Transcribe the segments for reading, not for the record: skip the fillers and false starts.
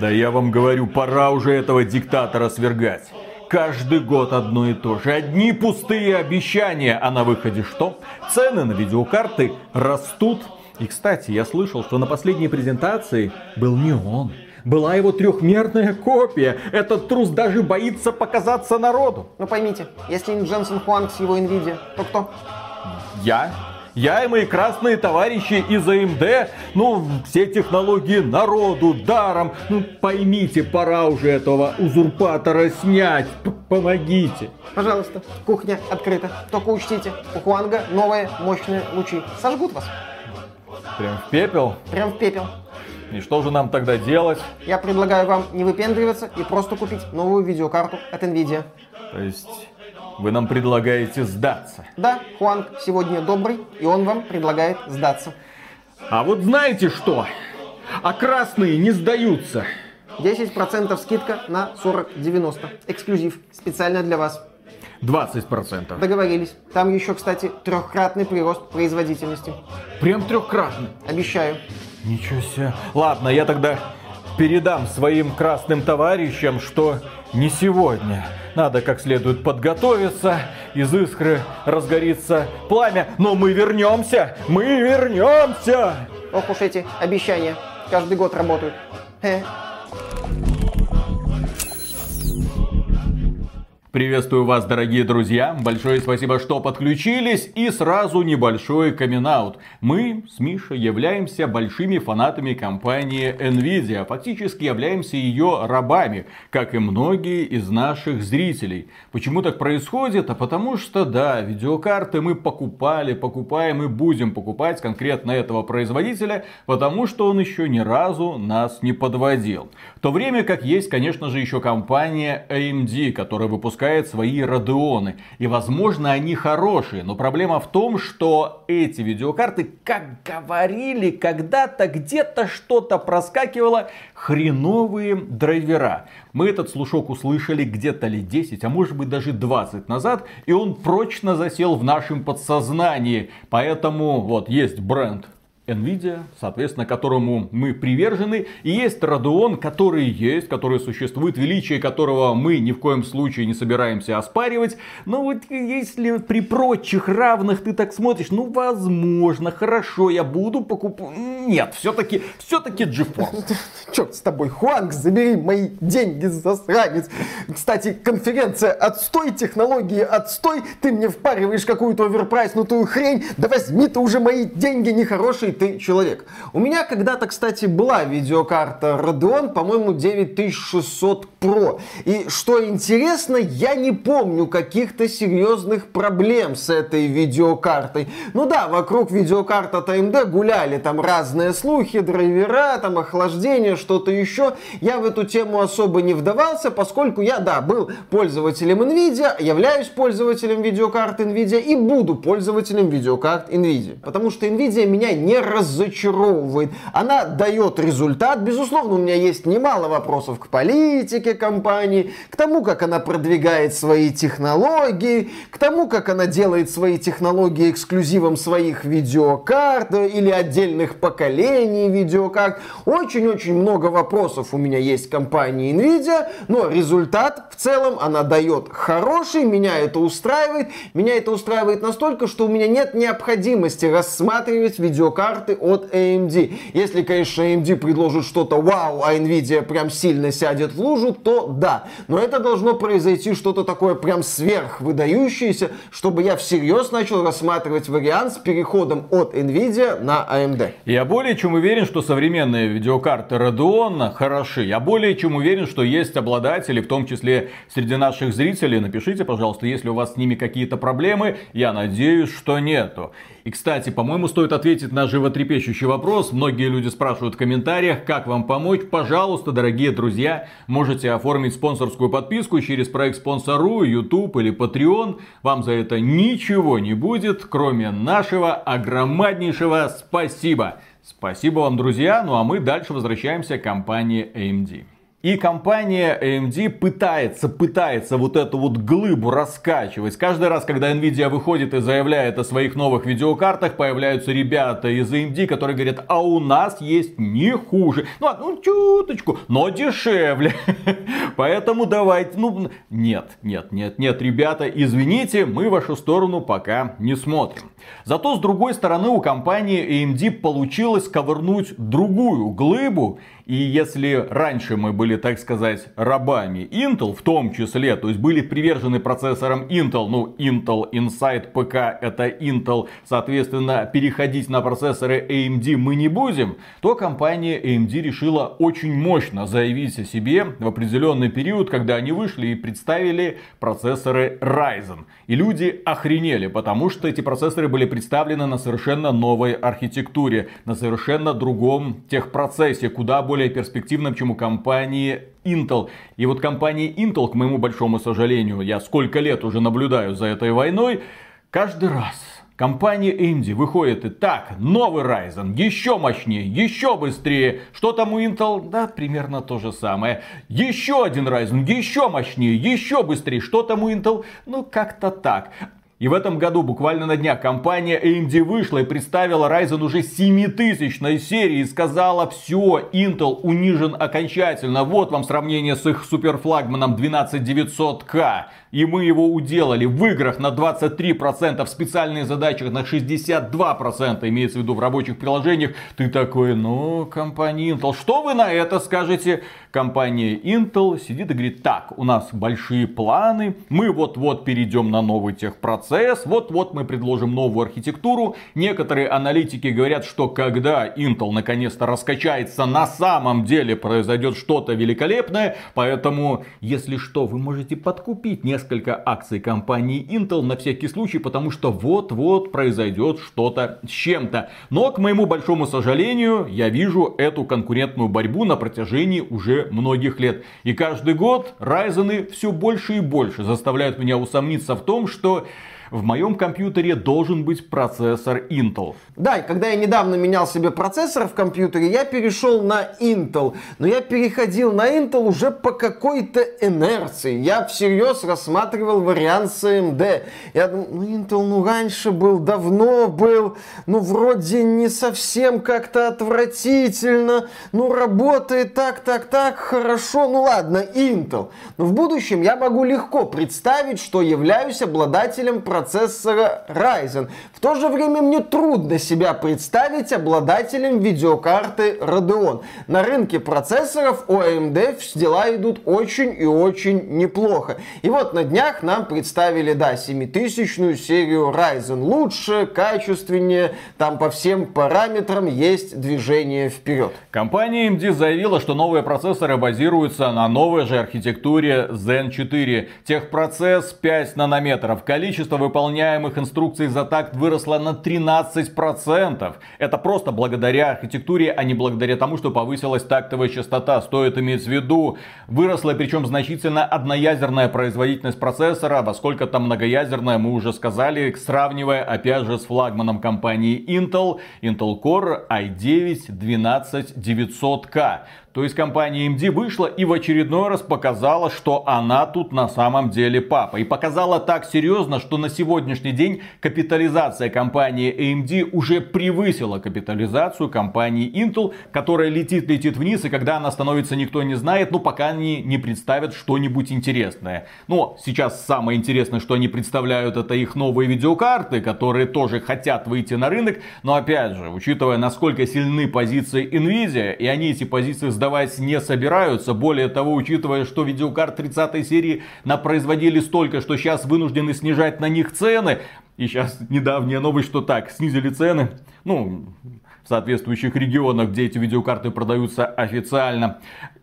Да я вам говорю, пора уже этого диктатора свергать. Каждый год одно и то же. Одни пустые обещания. А на выходе что? Цены на видеокарты растут. И, кстати, я слышал, что на последней презентации был не он. Была его трехмерная копия. Этот трус даже боится показаться народу. Ну поймите, если не Дженсен Хуанг с его Nvidia, то кто? Я? Я и мои красные товарищи из AMD, ну, все технологии народу, даром. Ну, поймите, пора уже этого узурпатора снять. Помогите. Пожалуйста, кухня открыта. Только учтите, у Хуанга новые мощные лучи. Сожгут вас. Прям в пепел? Прям в пепел. И что же нам тогда делать? Я предлагаю вам не выпендриваться и просто купить новую видеокарту от Nvidia. То есть... Вы нам предлагаете сдаться. Да, Хуанг сегодня добрый, и он вам предлагает сдаться. А вот знаете что? А красные не сдаются. 10% скидка на 4090. Эксклюзив. Специально для вас. 20%. Договорились. Там еще, кстати, трехкратный прирост производительности. Прям трехкратный? Обещаю. Ничего себе. Ладно, я тогда передам своим красным товарищам, что не сегодня. Надо как следует подготовиться, из искры разгорится пламя, но мы вернемся, Ох уж эти обещания, каждый год работают. Приветствую вас, дорогие друзья, большое спасибо, что подключились, и сразу небольшой камин-аут. Мы с Мишей являемся большими фанатами компании Nvidia, фактически являемся ее рабами, как и многие из наших зрителей. Почему так происходит? А потому что, да, видеокарты мы покупали, покупаем и будем покупать конкретно этого производителя, потому что он еще ни разу нас не подводил. В то время как есть, конечно же, еще компания AMD, которая выпускает свои Radeon'ы. И, возможно, они хорошие. Но проблема в том, что эти видеокарты, как говорили когда-то, где-то что-то проскакивало, хреновые драйвера. Мы этот слушок услышали где-то лет 10, а может быть даже 20 назад. И он прочно засел в нашем подсознании. Поэтому вот есть бренд Nvidia, соответственно, которому мы привержены. И есть Radeon, который есть, который существует, величие которого мы ни в коем случае не собираемся оспаривать. Но вот если при прочих равных ты так смотришь, ну, возможно, хорошо, я буду покупать... Нет, все-таки GeForce. Черт с тобой, Хуанг, забери мои деньги, засранец. Кстати, конференция отстой, технологии отстой. Ты мне впариваешь какую-то оверпрайснутую хрень. Да возьми ты уже мои деньги, нехорошие ты человек. У меня когда-то, кстати, была видеокарта Radeon, по-моему, 9600 Pro. И что интересно, я не помню каких-то серьезных проблем с этой видеокартой. Ну да, вокруг видеокарты от AMD гуляли там разные слухи, драйвера, там охлаждение, что-то еще. Я в эту тему особо не вдавался, поскольку я, да, был пользователем Nvidia, являюсь пользователем видеокарт Nvidia и буду пользователем видеокарт Nvidia. Потому что Nvidia меня не разочаровывает. Она дает результат. Безусловно, у меня есть немало вопросов к политике компании, к тому, как она продвигает свои технологии, к тому, как она делает свои технологии эксклюзивом своих видеокарт или отдельных поколений видеокарт. Очень-очень много вопросов у меня есть к компании Nvidia, но результат в целом она дает хороший, меня это устраивает. Меня это устраивает настолько, что у меня нет необходимости рассматривать видеокарты от AMD. Если, конечно, AMD предложит что-то вау, а Nvidia прям сильно сядет в лужу, то да. Но это должно произойти что-то такое прям сверхвыдающееся, чтобы я всерьез начал рассматривать вариант с переходом от Nvidia на AMD. Я более чем уверен, что современные видеокарты Radeon хороши. Я более чем уверен, что есть обладатели, в том числе среди наших зрителей. Напишите, пожалуйста, если у вас с ними какие-то проблемы. Я надеюсь, что нету. И, кстати, по-моему, стоит ответить на животрепещущий вопрос. Многие люди спрашивают в комментариях, как вам помочь. Пожалуйста, дорогие друзья, можете оформить спонсорскую подписку через проект Спонсору, YouTube или Patreon. Вам за это ничего не будет, кроме нашего огромнейшего спасибо. Спасибо вам, друзья. Ну а мы дальше возвращаемся к компании AMD. И компания AMD пытается вот эту вот глыбу раскачивать. Каждый раз, когда Nvidia выходит и заявляет о своих новых видеокартах, появляются ребята из AMD, которые говорят, а у нас есть не хуже. Ну, одну чуточку, но дешевле. Поэтому давайте, ну, нет, ребята, извините, мы в вашу сторону пока не смотрим. Зато, с другой стороны, у компании AMD получилось ковырнуть другую глыбу. И если раньше мы были, так сказать, рабами Intel, в том числе, то есть были привержены процессорам Intel, ну, Intel Inside ПК, это Intel, соответственно, переходить на процессоры AMD мы не будем, то компания AMD решила очень мощно заявить о себе в определенный период, когда они вышли и представили процессоры Ryzen. И люди охренели, потому что эти процессоры были представлены на совершенно новой архитектуре, на совершенно другом техпроцессе, куда более перспективным, чем у компании Intel. И вот компания Intel, к моему большому сожалению, я сколько лет уже наблюдаю за этой войной, каждый раз компания AMD выходит и так, новый Ryzen, еще мощнее, еще быстрее. Что там у Intel? Да, примерно то же самое. Еще один Ryzen, еще мощнее, еще быстрее. Что там у Intel? Ну, как-то так. И в этом году, буквально на днях, компания AMD вышла и представила Ryzen уже 7000-й серии и сказала, все, Intel унижен окончательно. Вот вам сравнение с их суперфлагманом 12900K. И мы его уделали в играх на 23%, в специальных задачах на 62%, имеется в виду в рабочих приложениях. Ты такой, ну, компания Intel, что вы на это скажете? Компания Intel сидит и говорит, так, у нас большие планы, мы вот-вот перейдем на новый техпроцесс. Вот-вот мы предложим новую архитектуру. Некоторые аналитики говорят, что когда Intel наконец-то раскачается, на самом деле произойдет что-то великолепное. Поэтому, если что, вы можете подкупить несколько акций компании Intel на всякий случай, потому что вот-вот произойдет что-то с чем-то. Но, к моему большому сожалению, я вижу эту конкурентную борьбу на протяжении уже многих лет. И каждый год Ryzen'ы все больше и больше заставляют меня усомниться в том, что в моем компьютере должен быть процессор Intel. Да, и когда я недавно менял себе процессор в компьютере, я перешел на Intel. Но я переходил на Intel уже по какой-то инерции. Я всерьез рассматривал вариант с AMD. Я думал, ну Intel, ну раньше был, давно был, ну вроде не совсем как-то отвратительно, ну работает так, хорошо, ну ладно, Intel. Но в будущем я могу легко представить, что являюсь обладателем процессора Ryzen. В то же время мне трудно себя представить обладателем видеокарты Radeon. На рынке процессоров у AMD дела идут очень и очень неплохо. И вот на днях нам представили, да, 7000-ную серию Ryzen. Лучше, качественнее, там по всем параметрам есть движение вперед. Компания AMD заявила, что новые процессоры базируются на новой же архитектуре Zen 4. Техпроцесс 5 нанометров. Количество выполняемых инструкций за такт выросло на 13%. Это просто благодаря архитектуре, а не благодаря тому, что повысилась тактовая частота. Стоит иметь в виду, выросла причем значительно одноядерная производительность процессора, а во сколько там многоядерная, мы уже сказали, сравнивая опять же с флагманом компании Intel, Intel Core i9-12900K. То есть компания AMD вышла и в очередной раз показала, что она тут на самом деле папа. И показала так серьезно, что на сегодняшний день капитализация компании AMD уже превысила капитализацию компании Intel, которая летит вниз, и когда она становится, никто не знает, ну пока они не представят что-нибудь интересное. Но сейчас самое интересное, что они представляют, это их новые видеокарты, которые тоже хотят выйти на рынок. Но опять же, учитывая, насколько сильны позиции Nvidia, и они эти позиции сдавать не собираются. Более того, учитывая, что видеокарт 30-й серии напроизводили столько, что сейчас вынуждены снижать на них цены. И сейчас недавняя новость, что так, снизили цены. Ну, в соответствующих регионах, где эти видеокарты продаются официально.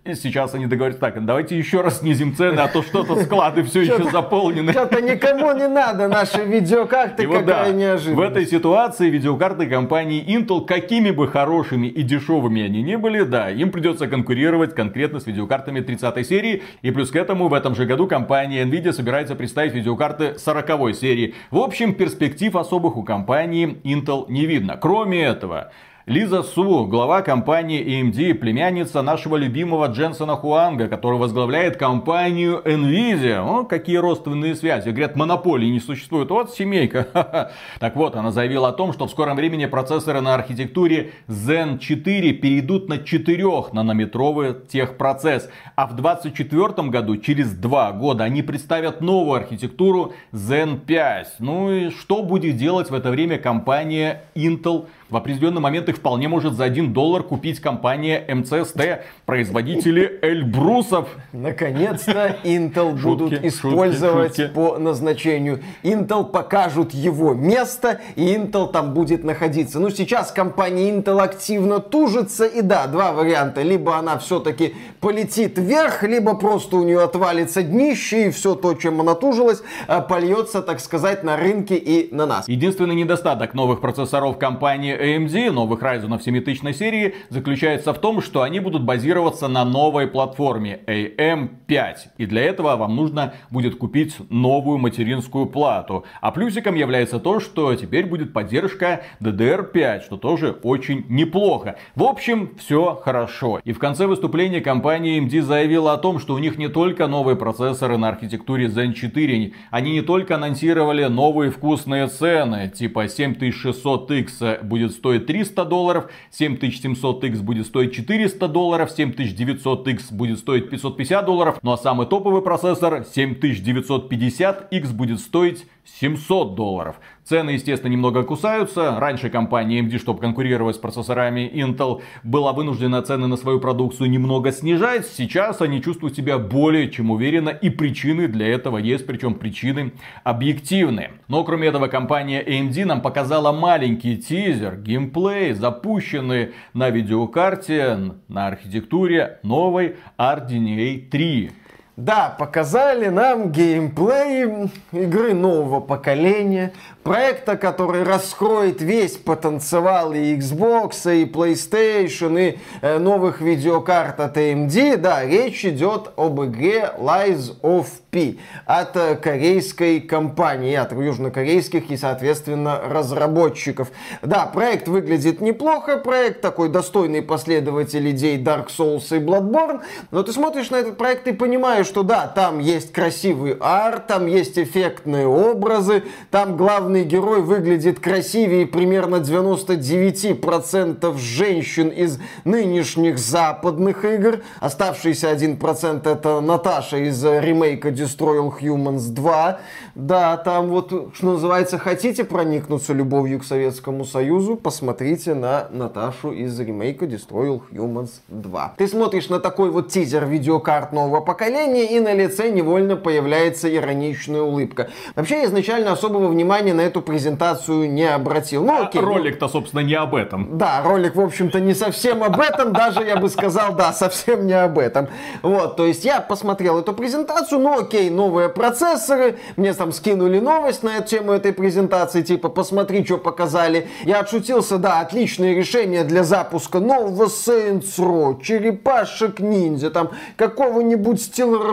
И сейчас они договорятся, так, давайте еще раз снизим цены, а то что-то склады все еще заполнены. Что-то никому не надо, наши видеокарты, какая неожиданность. В этой ситуации видеокарты компании Intel, какими бы хорошими и дешевыми они ни были, да, им придется конкурировать конкретно с видеокартами 30-й серии. И плюс к этому в этом же году компания Nvidia собирается представить видеокарты 40-й серии. В общем, перспектив особых у компании Intel не видно. Кроме этого, Лиза Су, глава компании AMD, племянница нашего любимого Дженсена Хуанга, который возглавляет компанию Nvidia. О, какие родственные связи. Говорят, монополии не существует. Вот семейка. Так вот, она заявила о том, что в скором времени процессоры на архитектуре Zen 4 перейдут на 4 нанометровый техпроцесс. А в 2024 году, через 2 года, они представят новую архитектуру Zen 5. Ну и что будет делать в это время компания Intel? В определенный момент их вполне может за $1 купить компания МЦСТ, производители Эльбрусов. Наконец-то Intel будут использовать по назначению. Intel покажут его место, и Intel там будет находиться. Ну, сейчас компания Intel активно тужится, и да, два варианта. Либо она все-таки полетит вверх, либо просто у нее отвалится днище, и все то, чем она тужилась, польется, так сказать, на рынке и на нас. Единственный недостаток новых процессоров компании AMD, новых Ryzen 7000 серии, заключается в том, что они будут базироваться на новой платформе AM5. И для этого вам нужно будет купить новую материнскую плату. А плюсиком является то, что теперь будет поддержка DDR5, что тоже очень неплохо. В общем, все хорошо. И в конце выступления компания AMD заявила о том, что у них не только новые процессоры на архитектуре Zen 4, они не только анонсировали новые вкусные цены, типа 7600X будет стоить $300, 7700X будет стоить $400, 7900X будет стоить $550, ну а самый топовый процессор 7950X будет стоить $700. Цены, естественно, немного кусаются. Раньше компания AMD, чтобы конкурировать с процессорами Intel, была вынуждена цены на свою продукцию немного снижать. Сейчас они чувствуют себя более чем уверенно, и причины для этого есть, причем причины объективные. Но кроме этого, компания AMD нам показала маленький тизер, геймплей, запущенный на видеокарте, на архитектуре новой RDNA3. Да, показали нам геймплей игры нового поколения, проекта, который раскроет весь потенциал и Xbox, и PlayStation, и новых видеокарт от AMD. Да, речь идет об игре Lies of P от корейской компании, от южнокорейских и, соответственно, разработчиков. Да, проект выглядит неплохо, проект такой достойный последователь идей Dark Souls и Bloodborne, но ты смотришь на этот проект и понимаешь, что да, там есть красивый арт, там есть эффектные образы, там главный герой выглядит красивее примерно 99% женщин из нынешних западных игр. Оставшийся 1% это Наташа из ремейка Destroy Humans 2. Да, там вот, что называется, хотите проникнуться любовью к Советскому Союзу, посмотрите на Наташу из ремейка Destroy Humans 2. Ты смотришь на такой вот тизер видеокарт нового поколения, и на лице невольно появляется ироничная улыбка. Вообще, я изначально особого внимания на эту презентацию не обратил. Ну, окей. Ролик-то, собственно, не об этом. Да, ролик, в общем-то, не совсем об этом, даже я бы сказал, да, совсем не об этом. Вот, то есть я посмотрел эту презентацию, ну окей, новые процессоры, мне там скинули новость на тему этой презентации, типа, посмотри, что показали. Я отшутился, да, отличное решение для запуска нового Saints Row, черепашек-ниндзя, там, какого-нибудь стилрайзинга.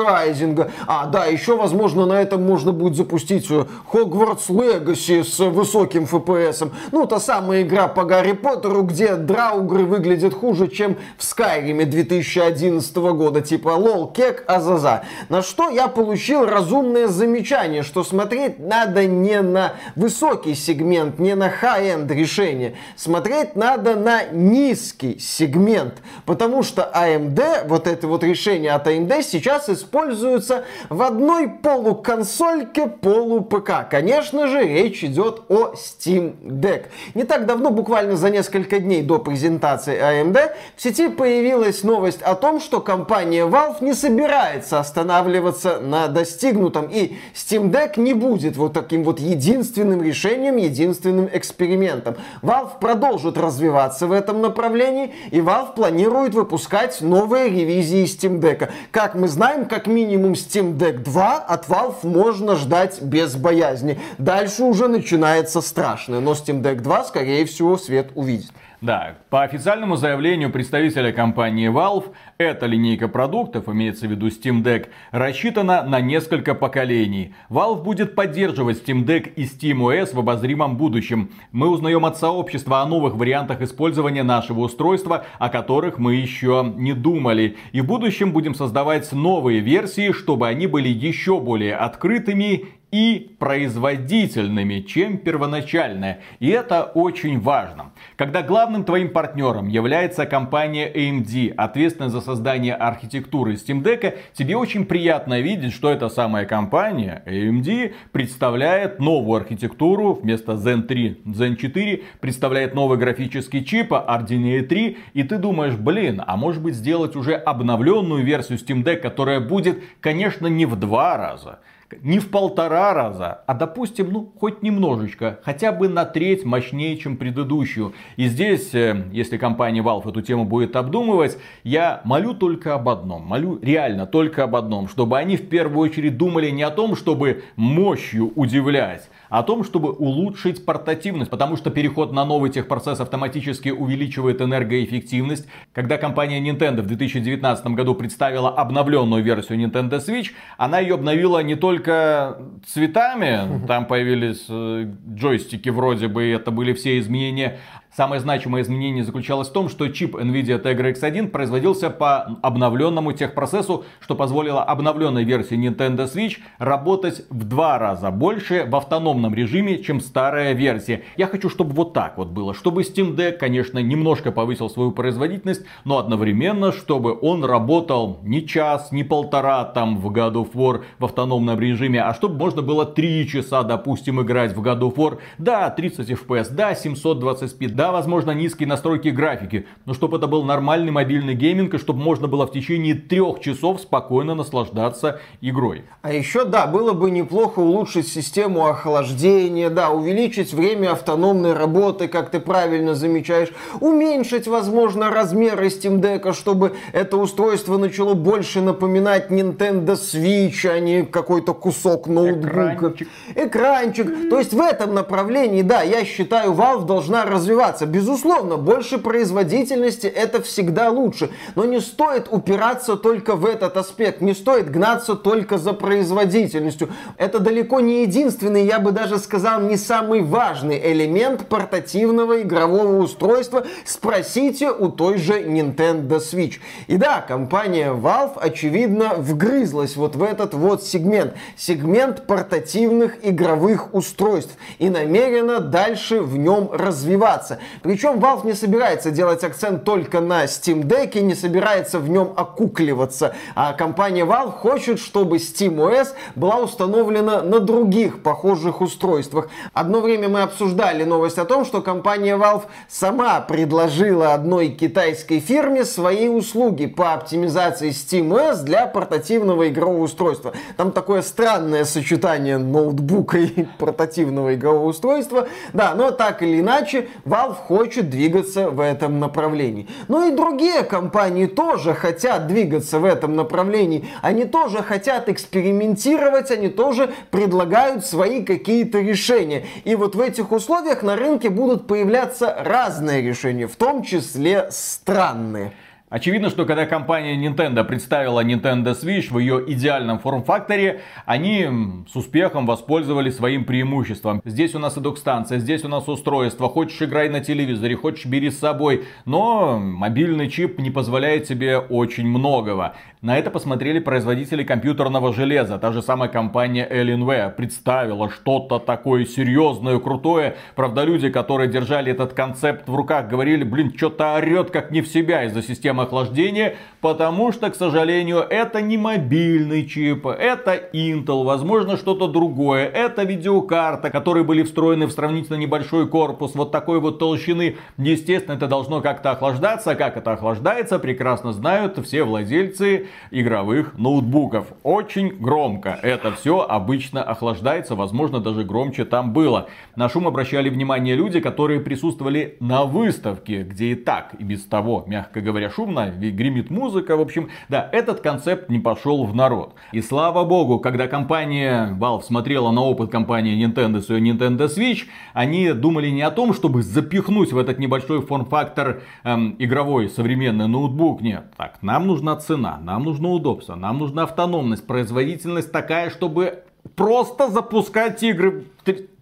А, да, еще, возможно, на этом можно будет запустить Hogwarts Legacy с высоким FPS. Ну, та самая игра по Гарри Поттеру, где драугры выглядят хуже, чем в Skyrim 2011 года. Типа, лол, кек, азаза. На что я получил разумное замечание, что смотреть надо не на высокий сегмент, не на хай-энд решение. Смотреть надо на низкий сегмент. Потому что AMD, вот это вот решение от AMD, сейчас используется в одной полуконсольке, полу-ПК. Конечно же, речь идет о Steam Deck. Не так давно, буквально за несколько дней до презентации AMD, в сети появилась новость о том, что компания Valve не собирается останавливаться на достигнутом, и Steam Deck не будет вот таким вот единственным решением, единственным экспериментом. Valve продолжит развиваться в этом направлении, и Valve планирует выпускать новые ревизии Steam Deck. Как мы знаем, как минимум Steam Deck 2 от Valve можно ждать без боязни. Дальше уже начинается страшное, но Steam Deck 2, скорее всего, свет увидит. Да, по официальному заявлению представителя компании Valve, эта линейка продуктов, имеется в виду Steam Deck, рассчитана на несколько поколений. Valve будет поддерживать Steam Deck и SteamOS в обозримом будущем. Мы узнаем от сообщества о новых вариантах использования нашего устройства, о которых мы еще не думали. И в будущем будем создавать новые версии, чтобы они были еще более открытыми и производительными, чем первоначальное. И это очень важно. Когда главным твоим партнером является компания AMD, ответственная за создание архитектуры Steam Deck, тебе очень приятно видеть, что эта самая компания AMD представляет новую архитектуру. Вместо Zen 3, Zen 4 представляет новый графический чип RDNA3. И ты думаешь, блин, а может быть сделать уже обновленную версию Steam Deck, которая будет, конечно, не в 2 раза. Не в 1,5 раза, а, допустим, ну, хоть немножечко, хотя бы на треть мощнее, чем предыдущую. И здесь, если компания Valve эту тему будет обдумывать, я молю только об одном, молю реально только об одном, чтобы они в первую очередь думали не о том, чтобы мощью удивлять, о том, чтобы улучшить портативность, потому что переход на новый техпроцесс автоматически увеличивает энергоэффективность. Когда компания Nintendo в 2019 году представила обновленную версию Nintendo Switch, она ее обновила не только цветами, там появились джойстики вроде бы, это были все изменения. Самое значимое изменение заключалось в том, что чип Nvidia Tegra X1 производился по обновленному техпроцессу, что позволило обновленной версии Nintendo Switch работать в 2 раза больше в автономном режиме, чем старая версия. Я хочу, чтобы вот так вот было, чтобы Steam Deck, конечно, немножко повысил свою производительность, но одновременно, чтобы он работал не час, не 1,5 там в God of War в автономном режиме, а чтобы можно было 3 часа, допустим, играть в God of War. Да, 30 FPS, да, 720p, да, возможно, низкие настройки графики, но чтобы это был нормальный мобильный гейминг, и чтобы можно было в течение 3 часов спокойно наслаждаться игрой. А еще, да, было бы неплохо улучшить систему охлаждения, да, увеличить время автономной работы, как ты правильно замечаешь, уменьшить, возможно, размеры Steam Deck'а, чтобы это устройство начало больше напоминать Nintendo Switch, а не какой-то кусок ноутбука. Экранчик. То есть в этом направлении, да, я считаю, Valve должна развиваться. Безусловно, больше производительности — это всегда лучше. Но не стоит упираться только в этот аспект. Не стоит гнаться только за производительностью. Это далеко не единственный, я бы даже сказал, не самый важный элемент портативного игрового устройства. Спросите у той же Nintendo Switch. И да, компания Valve, очевидно, вгрызлась вот в этот вот сегмент. Сегмент портативных игровых устройств. И намерена дальше в нем развиваться. Причем Valve не собирается делать акцент только на Steam Deck и не собирается в нем окукливаться. А компания Valve хочет, чтобы SteamOS была установлена на других похожих устройствах. Одно время мы обсуждали новость о том, что компания Valve сама предложила одной китайской фирме свои услуги по оптимизации SteamOS для портативного игрового устройства. Там такое странное сочетание ноутбука и портативного игрового устройства. Да, но так или иначе, Valve хочет двигаться в этом направлении. Ну и другие компании тоже хотят двигаться в этом направлении. Они тоже хотят экспериментировать, они тоже предлагают свои какие-то решения. И вот в этих условиях на рынке будут появляться разные решения, в том числе странные. Очевидно, что когда компания Nintendo представила Nintendo Switch в ее идеальном форм-факторе, они с успехом воспользовались своим преимуществом. Здесь у нас и док-станция, здесь у нас устройство. Хочешь, играй на телевизоре, хочешь, бери с собой. Но мобильный чип не позволяет тебе очень многого. На это посмотрели производители компьютерного железа. Та же самая компания Alienware представила что-то такое серьезное, крутое. Правда, люди, которые держали этот концепт в руках, говорили, блин, что-то орет как не в себя из-за системы охлаждения, потому что, к сожалению, это не мобильный чип, это Intel, возможно, что-то другое, это видеокарта, которые были встроены в сравнительно небольшой корпус вот такой вот толщины. Естественно, это должно как-то охлаждаться, а как это охлаждается, прекрасно знают все владельцы игровых ноутбуков. Очень громко это все обычно охлаждается, возможно, даже громче там было. На шум обращали внимание люди, которые присутствовали на выставке, где и так, и без того, мягко говоря, шумно. шумно, гремит музыка, в общем, да, этот концепт не пошел в народ. И слава богу, когда компания Valve смотрела на опыт компании Nintendo с ее Nintendo Switch, они думали не о том, чтобы запихнуть в этот небольшой форм-фактор игровой современный ноутбук, нет. Так, нам нужна цена, нам нужно удобство, нам нужна автономность, производительность такая, чтобы просто запускать игры.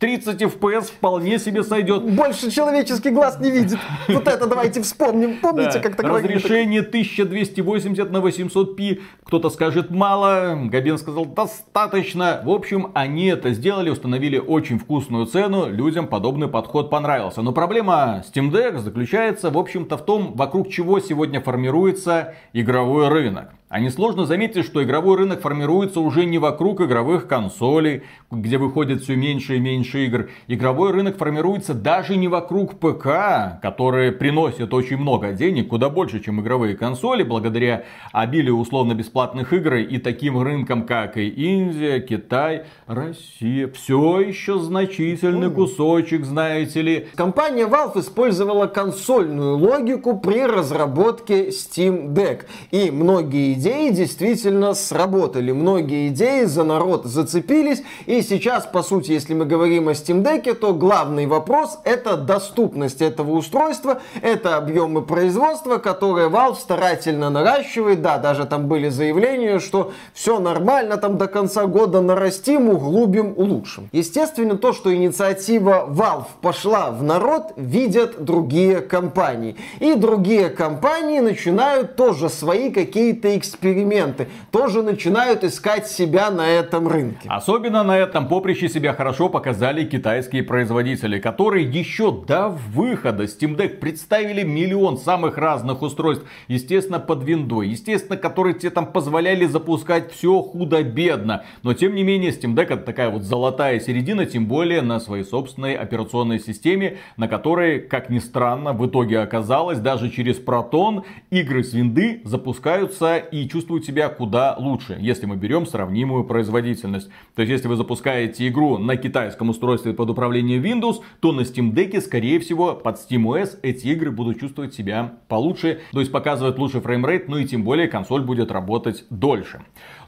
30 FPS вполне себе сойдет. Больше человеческий глаз не видит. Вот это давайте вспомним. Помните, как такое? Разрешение 1280 на 800p. Кто-то скажет мало, Габен сказал достаточно. В общем, они это сделали, установили очень вкусную цену. Людям подобный подход понравился. Но проблема Steam Deck заключается, в общем-то, в том, вокруг чего сегодня формируется игровой рынок. А несложно заметить, что игровой рынок формируется уже не вокруг игровых консолей, где выходит все меньше и меньше игр. Игровой рынок формируется даже не вокруг ПК, которые приносят очень много денег, куда больше, чем игровые консоли, благодаря обилию условно-бесплатных игр и таким рынкам, как и Индия, Китай, Россия. Все еще значительный кусочек, знаете ли. Компания Valve использовала консольную логику при разработке Steam Deck. И многие идеи действительно сработали. Многие идеи за народ зацепились. И сейчас, по сути, если мы говорим о Steam Deck, то главный вопрос — это доступность этого устройства, это объемы производства, которые Valve старательно наращивает. Да, даже там были заявления, что все нормально, там до конца года нарастим, углубим, улучшим. Естественно, то, что инициатива Valve пошла в народ, видят другие компании. И другие компании начинают тоже свои какие-то эксперименты, тоже начинают искать себя на этом рынке. Особенно на этом поприще себя хорошо показали китайские производители, которые еще до выхода Steam Deck представили миллион самых разных устройств, естественно, под виндой, естественно, которые тебе там позволяли запускать все худо-бедно. Но, тем не менее, Steam Deck — это такая вот золотая середина, тем более на своей собственной операционной системе, на которой, как ни странно, в итоге оказалось, даже через протон игры с винды запускаются и чувствуют себя куда лучше, если мы берем сравнимую производительность. То есть, если вы запускаете игру на китайском устройстве под управлением Windows, то на Steam Deck, скорее всего, под SteamOS эти игры будут чувствовать себя получше, то есть показывать лучше фреймрейт, ну и тем более консоль будет работать дольше.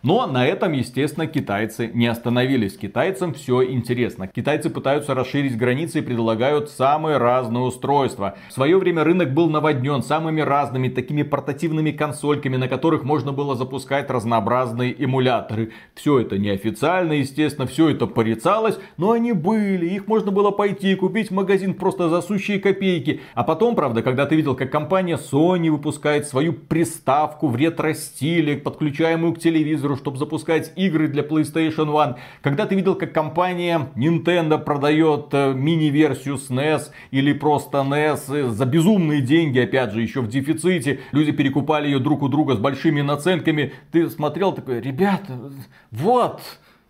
Но на этом, естественно, китайцы не остановились. Китайцам все интересно. Китайцы пытаются расширить границы и предлагают самые разные устройства. В свое время рынок был наводнен самыми разными такими портативными консольками, на которых можно было запускать разнообразные эмуляторы. Все это неофициально, естественно, все это порицалось, но они были. Их можно было пойти и купить в магазин просто за сущие копейки. А потом, правда, когда ты видел, как компания Sony выпускает свою приставку в ретро-стиле, подключаемую к телевизору, чтобы запускать игры для PlayStation 1. Когда ты видел, как компания Nintendo продает мини-версию SNES или просто NES за безумные деньги, опять же, еще в дефиците. Люди перекупали ее друг у друга с большими наценками. Ты смотрел такой: ребята, вот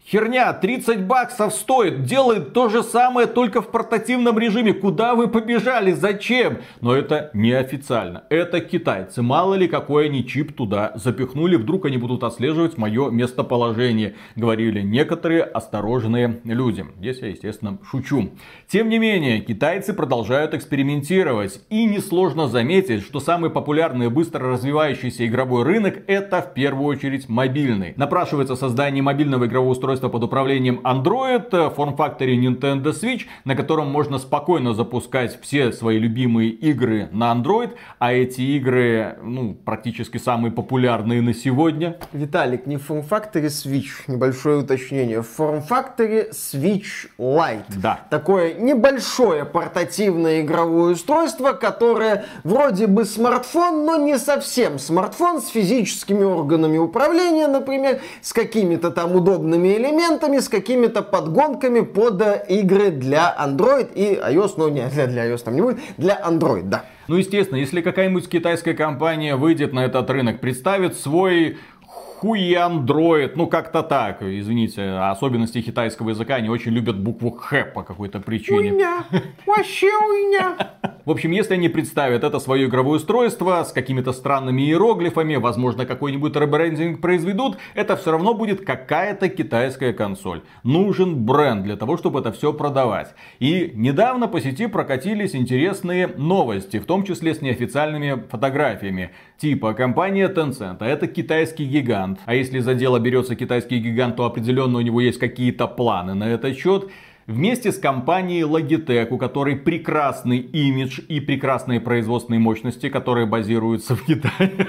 херня, 30 баксов стоит, делает то же самое, только в портативном режиме. Куда вы побежали? Зачем? Но это неофициально. Это китайцы. Мало ли, какой они чип туда запихнули. Вдруг они будут отслеживать мое местоположение, говорили некоторые осторожные люди. Здесь я, естественно, шучу. Тем не менее, китайцы продолжают экспериментировать. И несложно заметить, что самый популярный и быстро развивающийся игровой рынок — это в первую очередь мобильный. Напрашивается создание мобильного игрового устройства под управлением Android, форм-факторе Nintendo Switch, на котором можно спокойно запускать все свои любимые игры на Android, а эти игры, ну, практически самые популярные на сегодня. Виталик, не в форм-факторе Switch, небольшое уточнение, в форм-факторе Switch Lite. Да. Такое небольшое портативное игровое устройство, которое вроде бы смартфон, но не совсем смартфон, с физическими органами управления, например, с какими-то там удобными элементами, с какими-то подгонками под игры для Android и iOS, но не для iOS там не будет, для Android, да. Ну, естественно, если какая-нибудь китайская компания выйдет на этот рынок, представит свой хуй Android, ну как-то так, извините, особенности китайского языка, они очень любят букву Х по какой-то причине. Уйня, вообще уйня. В общем, если они представят это свое игровое устройство с какими-то странными иероглифами, возможно, какой-нибудь ребрендинг произведут, это все равно будет какая-то китайская консоль. Нужен бренд для того, чтобы это все продавать. И недавно по сети прокатились интересные новости, в том числе с неофициальными фотографиями. Типа компания Tencent, а это китайский гигант. А если за дело берется китайский гигант, то определенно у него есть какие-то планы на этот счет. Вместе с компанией Logitech, у которой прекрасный имидж и прекрасные производственные мощности, которые базируются в Китае.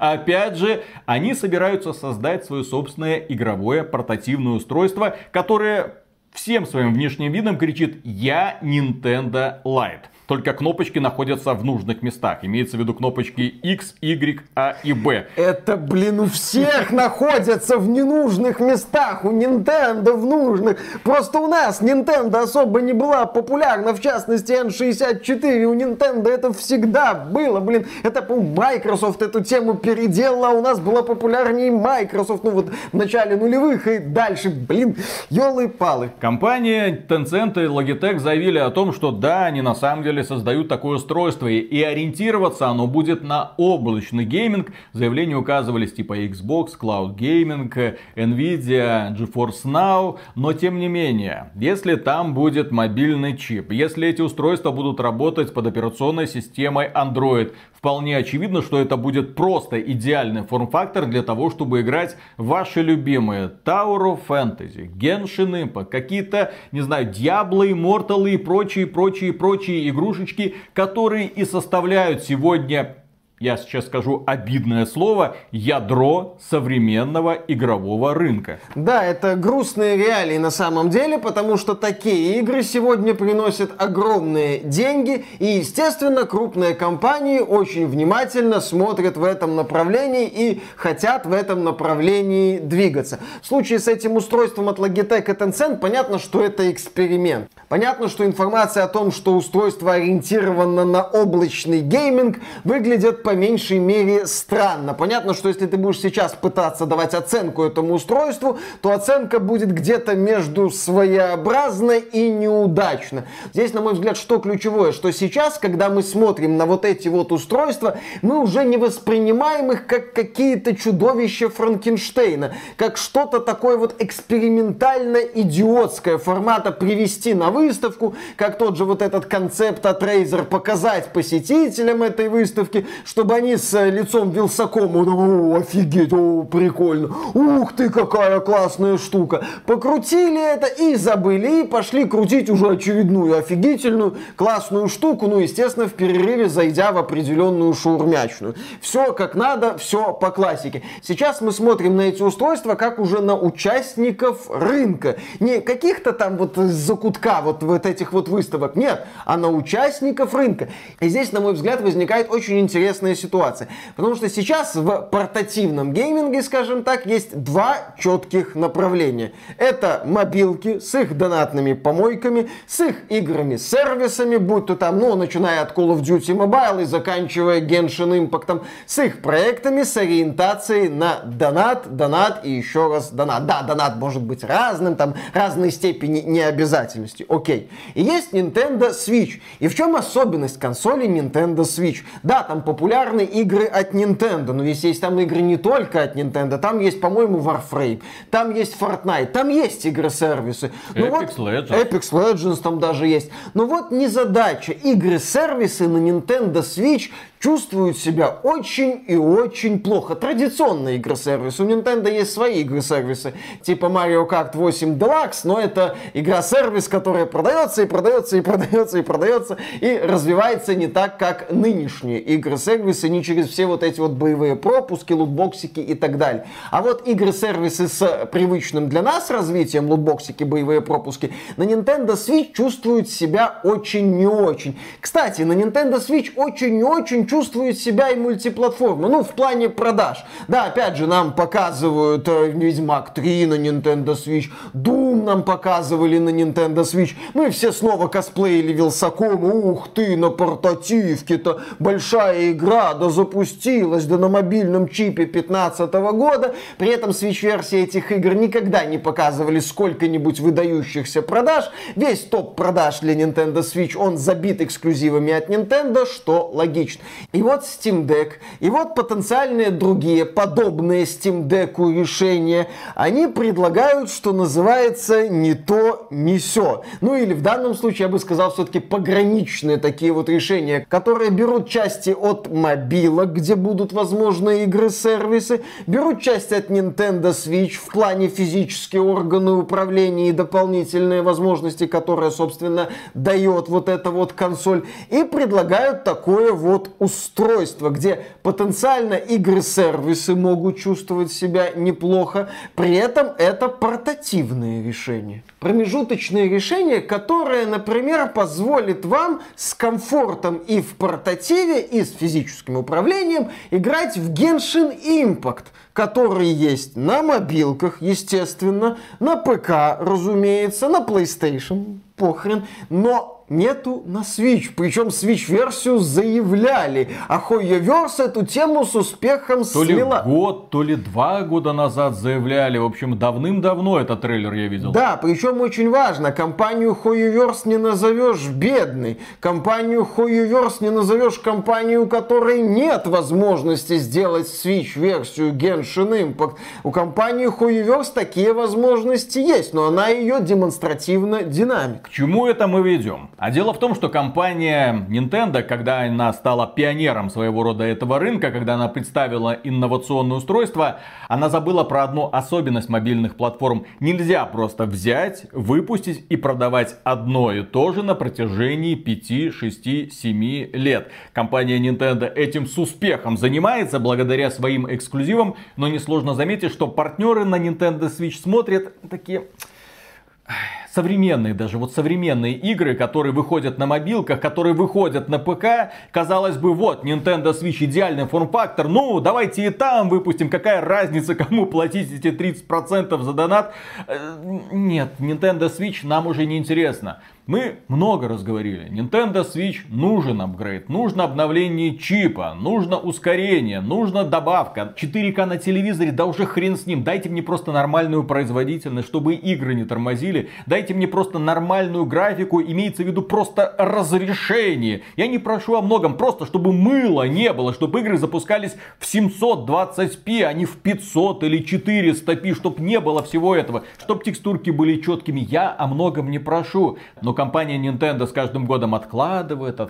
Опять же, они собираются создать свое собственное игровое портативное устройство, которое всем своим внешним видом кричит «Я Nintendo Lite». Только кнопочки находятся в нужных местах. Имеется в виду кнопочки X, Y, A и B. Это, блин, у всех находятся в ненужных местах. У Nintendo в нужных. Просто у нас Nintendo особо не была популярна. В частности, N64. У Nintendo это всегда было, блин. Это, по-моему, Microsoft эту тему переделала. У нас была популярнее Microsoft. Ну вот в начале нулевых и дальше, блин, ёлы-палы. Компания Tencent и Logitech заявили о том, что да, они на самом деле создают такое устройство, и ориентироваться оно будет на облачный гейминг. Заявления указывались типа Xbox, Cloud Gaming, Nvidia, GeForce Now, но тем не менее, если там будет мобильный чип, если эти устройства будут работать под операционной системой Android, вполне очевидно, что это будет просто идеальный форм-фактор для того, чтобы играть ваши любимые Tower of Fantasy, Genshin Impact, какие-то, не знаю, Диабло, Immortal и прочие игрушечки, которые и составляют сегодня, я сейчас скажу обидное слово, ядро современного игрового рынка. Да, это грустные реалии на самом деле, потому что такие игры сегодня приносят огромные деньги, и, естественно, крупные компании очень внимательно смотрят в этом направлении и хотят в этом направлении двигаться. В случае с этим устройством от Logitech и Tencent понятно, что это эксперимент. Понятно, что информация о том, что устройство ориентировано на облачный гейминг, выглядит по меньшей мере странно. Понятно, что если ты будешь сейчас пытаться давать оценку этому устройству, то оценка будет где-то между своеобразной и неудачной. Здесь, на мой взгляд, что ключевое, что сейчас, когда мы смотрим на вот эти вот устройства, мы уже не воспринимаем их как какие-то чудовища Франкенштейна, как что-то такое вот экспериментально-идиотское формата привести на выставку, как тот же вот этот концепт от Razer показать посетителям этой выставки, чтобы они с лицом вилсаком, о, офигеть, о, прикольно, ух ты, какая классная штука. Покрутили это и забыли, и пошли крутить уже очередную офигительную классную штуку, ну, естественно, в перерыве зайдя в определенную шаурмячную. Все как надо, все по классике. Сейчас мы смотрим на эти устройства как уже на участников рынка. Не каких-то там вот из-за кутка вот этих вот выставок, нет, а на участников рынка. И здесь, на мой взгляд, возникает очень интересная ситуация. Потому что сейчас в портативном гейминге, скажем так, есть два четких направления. Это мобилки с их донатными помойками, с их играми-сервисами, будь то там, ну, начиная от Call of Duty Mobile и заканчивая Genshin Impact, с их проектами, с ориентацией на донат, донат и еще раз донат. Да, донат может быть разным, там, разной степени необязательности. Окей. И есть Nintendo Switch. И в чем особенность консоли Nintendo Switch? Да, там популярны игры от Nintendo, но здесь есть там игры не только от Nintendo, там есть, по-моему, Warframe, там есть Fortnite, там есть игры-сервисы. Apex Legends там даже есть. Но вот незадача. Игры-сервисы на Nintendo Switch чувствуют себя очень и очень плохо. Традиционные игры-сервисы. У Nintendo есть свои игры-сервисы, типа Mario Kart 8 Deluxe, но это игра-сервис, которая продается и продается и продается и продается и развивается не так, как нынешние игры-сервисы, не через все вот эти вот боевые пропуски, лутбоксики и так далее. А вот игры-сервисы с привычным для нас развитием, лутбоксики, боевые пропуски, на Nintendo Switch чувствуют себя очень не очень. Кстати, на Nintendo Switch очень не очень чувствует себя и мультиплатформа. Ну, в плане продаж. Да, опять же, нам показывают Ведьмак 3 на Nintendo Switch, Doom нам показывали на Nintendo Switch. Мы все снова косплеили Вилсаком. Ух ты, на портативке-то большая игра, да запустилась, да на мобильном чипе 2015 года. При этом Switch-версии этих игр никогда не показывали сколько-нибудь выдающихся продаж. Весь топ продаж для Nintendo Switch, он забит эксклюзивами от Nintendo, что логично. И вот Steam Deck, и вот потенциальные другие, подобные Steam Deck'у решения, они предлагают, что называется, не то, не сё. Ну или в данном случае, я бы сказал, все-таки пограничные такие вот решения, которые берут части от мобилок, где будут возможны игры-сервисы, берут части от Nintendo Switch в плане физические органы управления и дополнительные возможности, которые, собственно, дает вот эта вот консоль, и предлагают такое вот устройство, где потенциально игры-сервисы могут чувствовать себя неплохо, при этом это портативные решения. Промежуточные решения, которые, например, позволят вам с комфортом и в портативе, и с физическим управлением играть в Genshin Impact, который есть на мобилках, естественно, на ПК, разумеется, на PlayStation, похрен, но нету на Switch. Причем Switch-версию заявляли. А HoYoverse эту тему с успехом слила. То ли год, то ли 2 года назад заявляли. В общем, давным-давно этот трейлер я видел. Да, причем очень важно. Компанию HoYoverse не назовешь бедной. Компанию HoYoverse не назовешь компанию, у которой нет возможности сделать Switch-версию Genshin Impact. У компании HoYoverse такие возможности есть, но она ее демонстративно динамит. К чему это мы ведем? А дело в том, что компания Nintendo, когда она стала пионером своего рода этого рынка, когда она представила инновационное устройство, она забыла про одну особенность мобильных платформ. Нельзя просто взять, выпустить и продавать одно и то же на протяжении 5, 6, 7 лет. Компания Nintendo этим с успехом занимается благодаря своим эксклюзивам, но несложно заметить, что партнеры на Nintendo Switch смотрят такие... Современные даже, вот современные игры, которые выходят на мобилках, которые выходят на ПК, казалось бы, вот, Nintendo Switch идеальный форм-фактор, ну, давайте и там выпустим, какая разница, кому платить эти 30% за донат. Нет, Nintendo Switch нам уже не интересно. Мы много разговорили. Nintendo Switch нужен апгрейд, нужно обновление чипа, нужно ускорение, нужна добавка. 4К на телевизоре, да уже хрен с ним. Дайте мне просто нормальную производительность, чтобы игры не тормозили. Дайте мне просто нормальную графику, имеется в виду просто разрешение. Я не прошу о многом, просто чтобы мыла не было, чтобы игры запускались в 720p, а не в 500 или 400p, чтобы не было всего этого, чтобы текстурки были четкими. Я о многом не прошу. Но компания Nintendo с каждым годом откладывает, а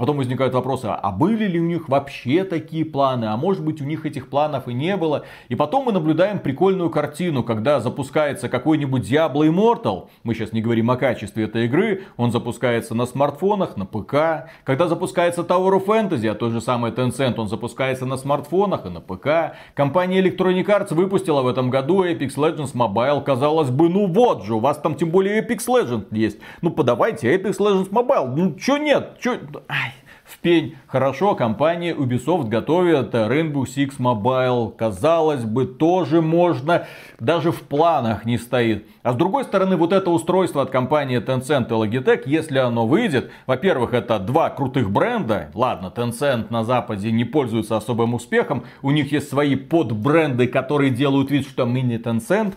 потом возникают вопросы, а были ли у них вообще такие планы, а может быть у них этих планов и не было. И потом мы наблюдаем прикольную картину, когда запускается какой-нибудь Diablo Immortal, мы сейчас не говорим о качестве этой игры, он запускается на смартфонах, на ПК. Когда запускается Tower of Fantasy, а тот же самый Tencent, он запускается на смартфонах и на ПК. Компания Electronic Arts выпустила в этом году Apex Legends Mobile, казалось бы, ну вот же, у вас там тем более Apex Legends есть. Ну подавайте Apex Legends Mobile. Ну чё нет? Чё... Ай, в пень. Хорошо, компания Ubisoft готовит Rainbow Six Mobile. Казалось бы, тоже можно. Даже в планах не стоит. А с другой стороны, вот это устройство от компании Tencent и Logitech, если оно выйдет, во-первых, это два крутых бренда. Ладно, Tencent на Западе не пользуется особым успехом. У них есть свои подбренды, которые делают вид, что мы не Tencent.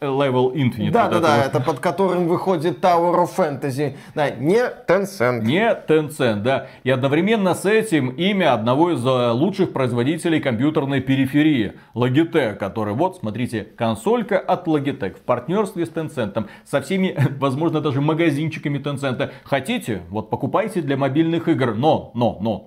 Level Infinite. Да-да-да, это под которым выходит Tower of Fantasy. Да, не Tencent. Не Tencent, да. И одновременно с этим имя одного из лучших производителей компьютерной периферии. Logitech, который, вот, смотрите, консолька от Logitech в партнерстве с Tencent. Со всеми, возможно, даже магазинчиками Tencent. Хотите? Вот покупайте для мобильных игр. Но,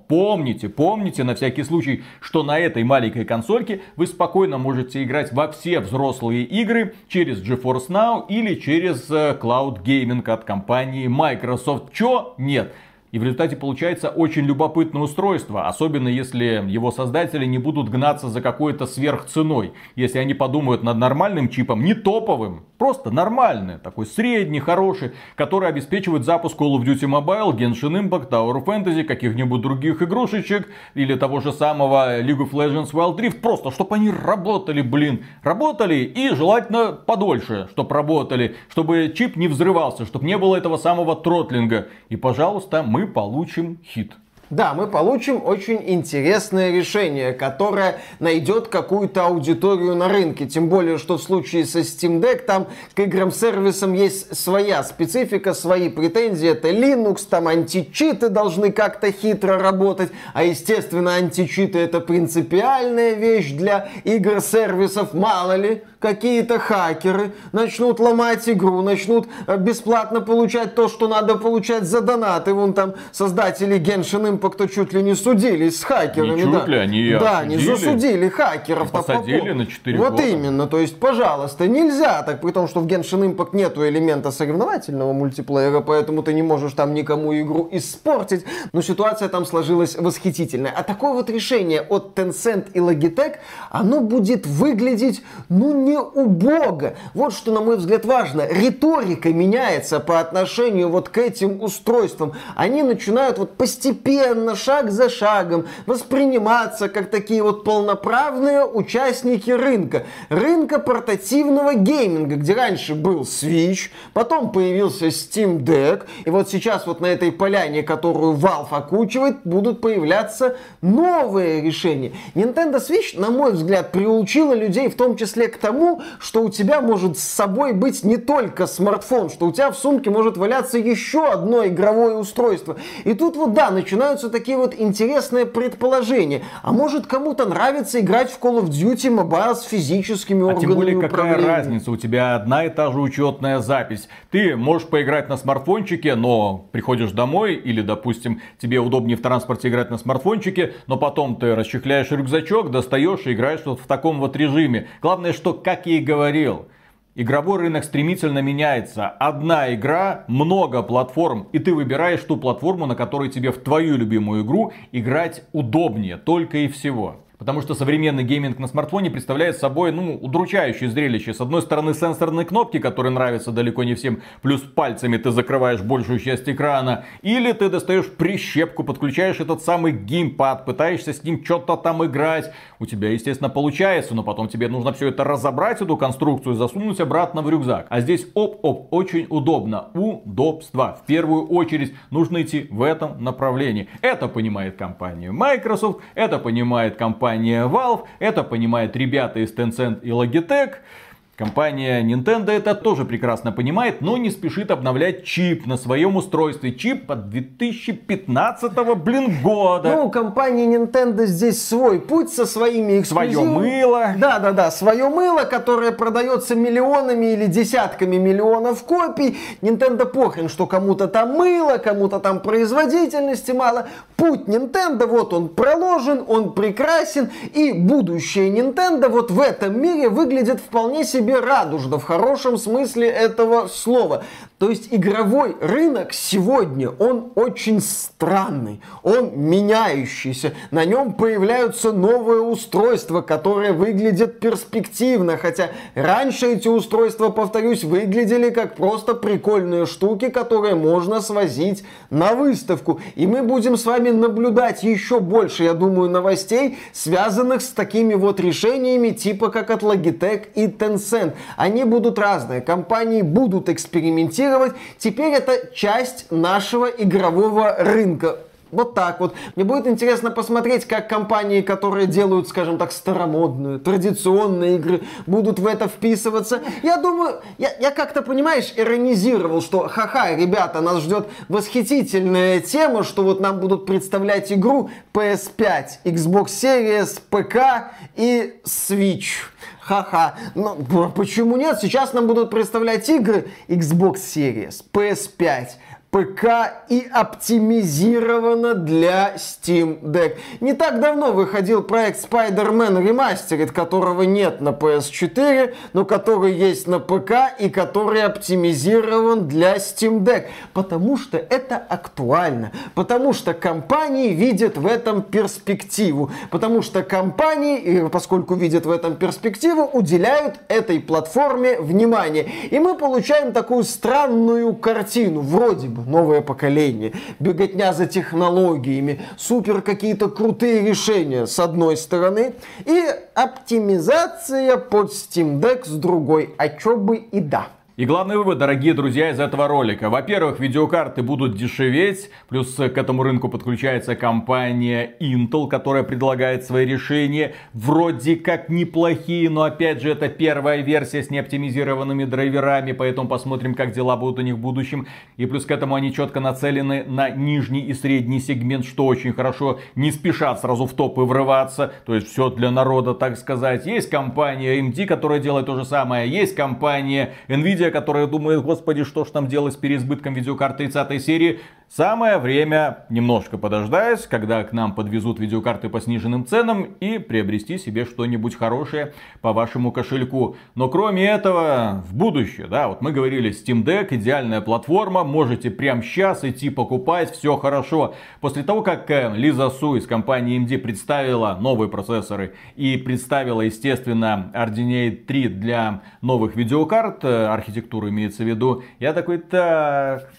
помните на всякий случай, что на этой маленькой консольке вы спокойно можете играть во все взрослые игры через GeForce Now или через Cloud Gaming от компании Microsoft. Чё? Нет. И в результате получается очень любопытное устройство, особенно если его создатели не будут гнаться за какой-то сверхценой. Если они подумают над нормальным чипом, не топовым, Просто нормальный, такой средний, хороший, который обеспечивает запуск Call of Duty Mobile, Genshin Impact, Tower of Fantasy, каких-нибудь других игрушечек или того же самого League of Legends Wild Rift. Просто, чтобы они работали, блин. Работали и желательно подольше, чтобы работали. Чтобы чип не взрывался, чтобы не было этого самого тротлинга. И, пожалуйста, мы получим хит. Да, мы получим очень интересное решение, которое найдет какую-то аудиторию на рынке. Тем более, что в случае со Steam Deck там к играм-сервисам есть своя специфика, свои претензии. Это Linux, там античиты должны как-то хитро работать. А естественно, античиты это принципиальная вещь для игр-сервисов. Мало ли, какие-то хакеры начнут ломать игру, начнут бесплатно получать то, что надо получать за донаты. Вон там создатели Genshin Impact кто чуть ли не судились с хакерами. Не чуть ли, они засудили хакеров. Посадили на 4 года. Вот именно, то есть, пожалуйста, нельзя так, при том, что в Genshin Impact нету элемента соревновательного мультиплеера, поэтому ты не можешь там никому игру испортить, но ситуация там сложилась восхитительная. А такое вот решение от Tencent и Logitech, оно будет выглядеть, ну, не убого. Вот что, на мой взгляд, важно. Риторика меняется по отношению вот к этим устройствам. Они начинают вот постепенно, шаг за шагом восприниматься как такие вот полноправные участники рынка. Рынка портативного гейминга, где раньше был Switch, потом появился Steam Deck, и вот сейчас вот на этой поляне, которую Valve окучивает, будут появляться новые решения. Nintendo Switch, на мой взгляд, приучила людей в том числе к тому, что у тебя может с собой быть не только смартфон, что у тебя в сумке может валяться еще одно игровое устройство. И тут вот да, начинают такие вот интересные предположения. А может, кому-то нравится играть в Call of Duty Mobile с физическими органами управления? А тем более, какая разница? У тебя одна и та же учетная запись. Ты можешь поиграть на смартфончике, но приходишь домой, или, допустим, тебе удобнее в транспорте играть на смартфончике, но потом ты расчехляешь рюкзачок, достаешь и играешь вот в таком вот режиме. Главное, что, как я и говорил, игровой рынок стремительно меняется. Одна игра, много платформ. И ты выбираешь ту платформу, на которой тебе в твою любимую игру играть удобнее. Только и всего. Потому что современный гейминг на смартфоне представляет собой, ну, удручающее зрелище. С одной стороны, сенсорные кнопки, которые нравятся далеко не всем, плюс пальцами ты закрываешь большую часть экрана. Или ты достаешь прищепку, подключаешь этот самый геймпад, пытаешься с ним что-то там играть. У тебя, естественно, получается, но потом тебе нужно все это разобрать, эту конструкцию, засунуть обратно в рюкзак. А здесь, оп-оп, очень удобно. Удобство. В первую очередь нужно идти в этом направлении. Это понимает компания Microsoft, это понимает компания Valve, это понимает ребята из Tencent и Logitech. Компания Nintendo это тоже прекрасно понимает, но не спешит обновлять чип на своем устройстве. Чип от 2015-го, блин, года. Ну, у компании Nintendo здесь свой путь со своими эксклюзивами. Свое мыло. Да-да-да, свое мыло, которое продается миллионами или десятками миллионов копий. Nintendo похрен, что кому-то там мыло, кому-то там производительности мало. Путь Nintendo, вот он проложен, он прекрасен. И будущее Nintendo вот в этом мире выглядит вполне себе радужно, в хорошем смысле этого слова. То есть игровой рынок сегодня, он очень странный, он меняющийся. На нем появляются новые устройства, которые выглядят перспективно. Хотя раньше эти устройства, повторюсь, выглядели как просто прикольные штуки, которые можно свозить на выставку. И мы будем с вами наблюдать еще больше, я думаю, новостей, связанных с такими вот решениями, типа как от Logitech и Tencent. Они будут разные, компании будут экспериментировать. Теперь это часть нашего игрового рынка. Вот так вот. Мне будет интересно посмотреть, как компании, которые делают, скажем так, старомодные, традиционные игры, будут в это вписываться. Я думаю, я как-то, понимаешь, иронизировал, что ха-ха, ребята, нас ждет восхитительная тема, что вот нам будут представлять игру PS5, Xbox Series, ПК и Switch. Ха-ха. Но почему нет? Сейчас нам будут представлять игры Xbox Series, PS5, ПК и оптимизирована для Steam Deck. Не так давно выходил проект Spider-Man Remastered, которого нет на PS4, но который есть на ПК и который оптимизирован для Steam Deck. Потому что это актуально. Потому что компании видят в этом перспективу. Потому что компании, поскольку видят в этом перспективу, уделяют этой платформе внимание. И мы получаем такую странную картину. Вроде бы новое поколение, беготня за технологиями, супер какие-то крутые решения с одной стороны и оптимизация под Steam Deck с другой, а чё бы и да. И главный вывод, дорогие друзья, из этого ролика. Во-первых, видеокарты будут дешеветь, плюс к этому рынку подключается компания Intel, которая предлагает свои решения. Вроде как неплохие, но опять же это первая версия с неоптимизированными драйверами, поэтому посмотрим, как дела будут у них в будущем. И плюс к этому они четко нацелены на нижний и средний сегмент, что очень хорошо, не спешат сразу в топы врываться. То есть все для народа, так сказать. Есть компания AMD, которая делает то же самое, есть компания Nvidia, которые думают, господи, что ж там делать с переизбытком видеокарт 30 серии. Самое время немножко подождать, когда к нам подвезут видеокарты по сниженным ценам и приобрести себе что-нибудь хорошее по вашему кошельку. Но кроме этого, в будущее, да, вот мы говорили, Steam Deck, идеальная платформа, можете прямо сейчас идти покупать, все хорошо. После того, как Лиза Су из компании AMD представила новые процессоры и представила, естественно, RDNA3 для новых видеокарт, архитектуру имеется в виду, я такой, так...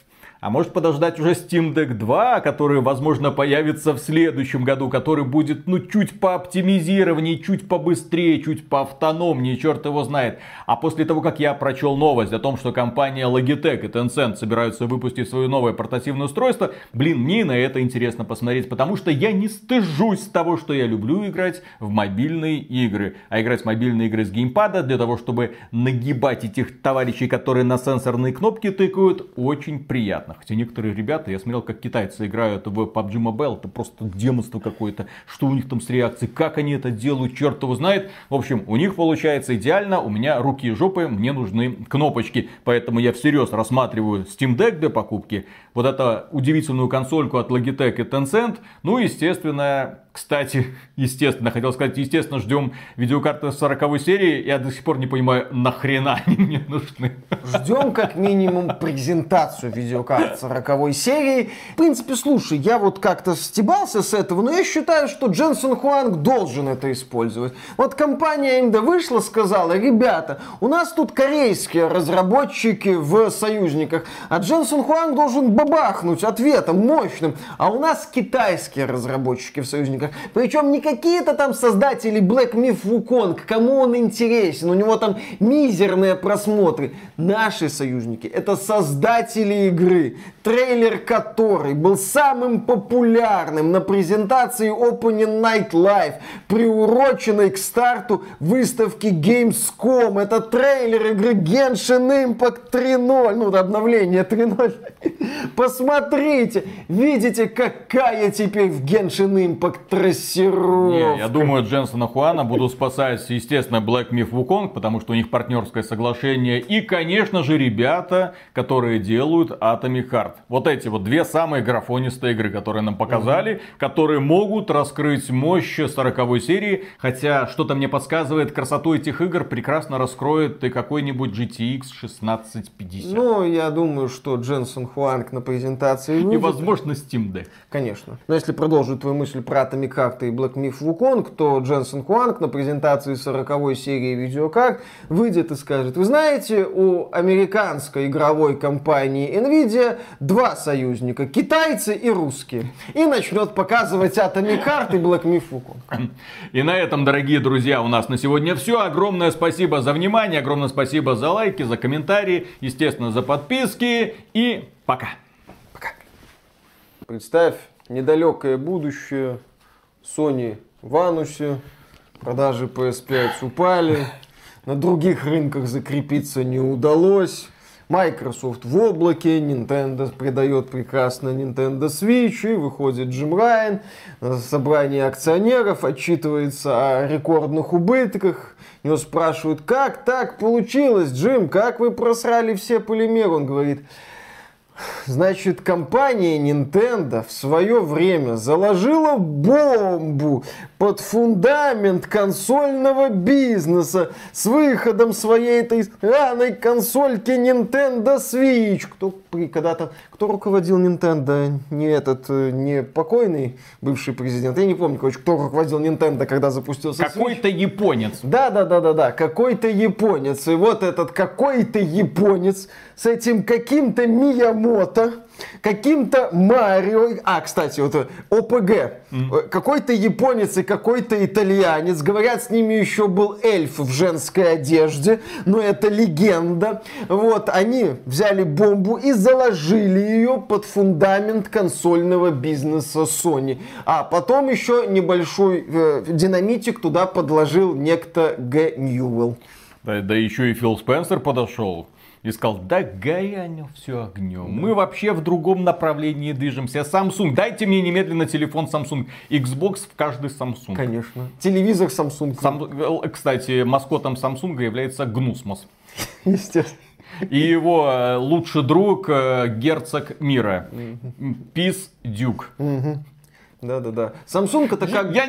А может подождать уже Steam Deck 2, который, возможно, появится в следующем году, который будет, ну, чуть пооптимизированнее, чуть побыстрее, чуть поавтономнее, черт его знает. А после того, как я прочел новость о том, что компания Logitech и Tencent собираются выпустить свое новое портативное устройство, блин, мне на это интересно посмотреть, потому что я не стыжусь того, что я люблю играть в мобильные игры. А играть в мобильные игры с геймпада для того, чтобы нагибать этих товарищей, которые на сенсорные кнопки тыкают, очень приятно. Хотя некоторые ребята, я смотрел, как китайцы играют в PUBG Mobile, это просто демонство какое-то, что у них там с реакцией, как они это делают, черт его знает. В общем, у них получается идеально, у меня руки и жопы, мне нужны кнопочки. Поэтому я всерьез рассматриваю Steam Deck для покупки, вот эту удивительную консольку от Logitech и Tencent, ну естественно... Кстати, естественно, хотел сказать, естественно, ждем видеокарты 40 серии. Я до сих пор не понимаю, нахрена они мне нужны. Ждем как минимум презентацию видеокарт 40 серии. В принципе, слушай, я вот как-то стебался с этого, но я считаю, что Дженсен Хуанг должен это использовать. Вот компания AMD вышла, сказала, ребята, у нас тут корейские разработчики в союзниках, а Дженсен Хуанг должен бабахнуть ответом мощным, а у нас китайские разработчики в союзниках. Причем не какие-то там создатели Black Myth Wukong, кому он интересен, у него там мизерные просмотры. Наши союзники, это создатели игры, трейлер которой был самым популярным на презентации Opening Night Live, приуроченной к старту выставки Gamescom. Это трейлер игры Genshin Impact 3.0, ну, обновление 3.0. Посмотрите, видите, какая теперь в Genshin Impact трассировка. Не, я думаю, Дженсена Хуана будут спасать, естественно, Black Myth Wukong, потому что у них партнерское соглашение. И, конечно же, ребята, которые делают Atomic Heart. Вот эти вот две самые графонистые игры, которые нам показали, которые могут раскрыть мощь 40-й серии. Хотя, что-то мне подсказывает, красоту этих игр прекрасно раскроет и какой-нибудь GTX 1650. Ну, я думаю, что Дженсен Хуанг на презентации выйдет. И, возможно, Steam Deck. Конечно. Но если продолжу твою мысль про Atomic Heart и Black Myth Wukong, то Дженсен Хуанг на презентации 40-й серии видеокарт выйдет и скажет, вы знаете, у американской игровой компании Nvidia два союзника, китайцы и русские. И начнет показывать Atomic Heart и Black Myth Wukong. И на этом, дорогие друзья, у нас на сегодня все. Огромное спасибо за внимание, огромное спасибо за лайки, за комментарии, естественно, за подписки. И пока. Пока. Представь недалекое будущее. Sony в анусе, продажи PS5 упали, на других рынках закрепиться не удалось, Microsoft в облаке, Nintendo придает прекрасно Nintendo Switch, и выходит Джим Райан, собрание акционеров отчитывается о рекордных убытках, его спрашивают, как так получилось, Джим, как вы просрали все полимеры, он говорит... Значит, компания Nintendo в свое время заложила бомбу под фундамент консольного бизнеса с выходом своей этой сраной консольки Nintendo Switch. Кто руководил Nintendo? Не покойный бывший президент. Я не помню, короче, кто руководил Nintendo, когда запустился Switch. Какой-то японец. Да, какой-то японец. И вот этот какой-то японец с этим каким-то Миямото, каким-то Марио. Кстати, вот ОПГ. Какой-то японец и какой-то итальянец. Говорят, с ними еще был эльф в женской одежде. Но это легенда. Вот, они взяли бомбу и заложили ее под фундамент консольного бизнеса Sony. А потом еще небольшой динамитик туда подложил некто Г. Ньюэлл. Да еще и Фил Спенсер подошел. И сказал, да горянем все огнем. Мы вообще в другом направлении движемся. Samsung, дайте мне немедленно телефон Samsung. Xbox в каждый Samsung. Конечно. Телевизор Samsung. Кстати, маскотом Samsung является Гнусмос. Естественно. И его лучший друг герцог мира. Пис Дюк. Да. Samsung это как... Я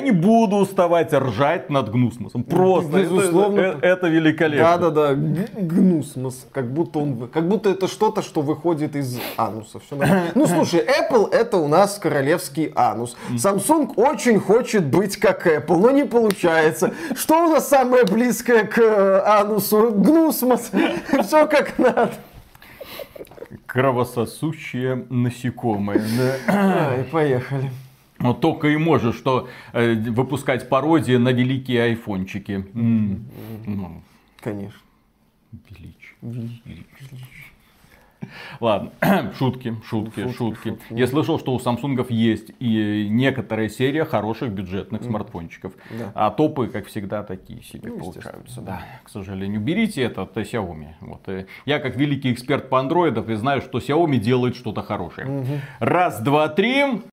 не буду уставать ржать над Гнусмосом. Просто, безусловно, это великолепно. Да. Гнусмос. Как будто это что-то, что выходит из ануса. Все слушай, Apple это у нас королевский анус. Samsung очень хочет быть как Apple, но не получается. Что у нас самое близкое к анусу? Гнусмос. Все как надо. Кровососущие насекомые. Поехали. Но только и можешь, что выпускать пародии на великие айфончики. Конечно. Величие. Ладно, шутки. Я слышал, что у Самсунгов есть и некоторая серия хороших бюджетных смартфончиков. Да. А топы, как всегда, такие себе получаются. Да. К сожалению, берите этот Xiaomi. Вот. Я как великий эксперт по андроидам и знаю, что Xiaomi делает что-то хорошее. Раз, два, три.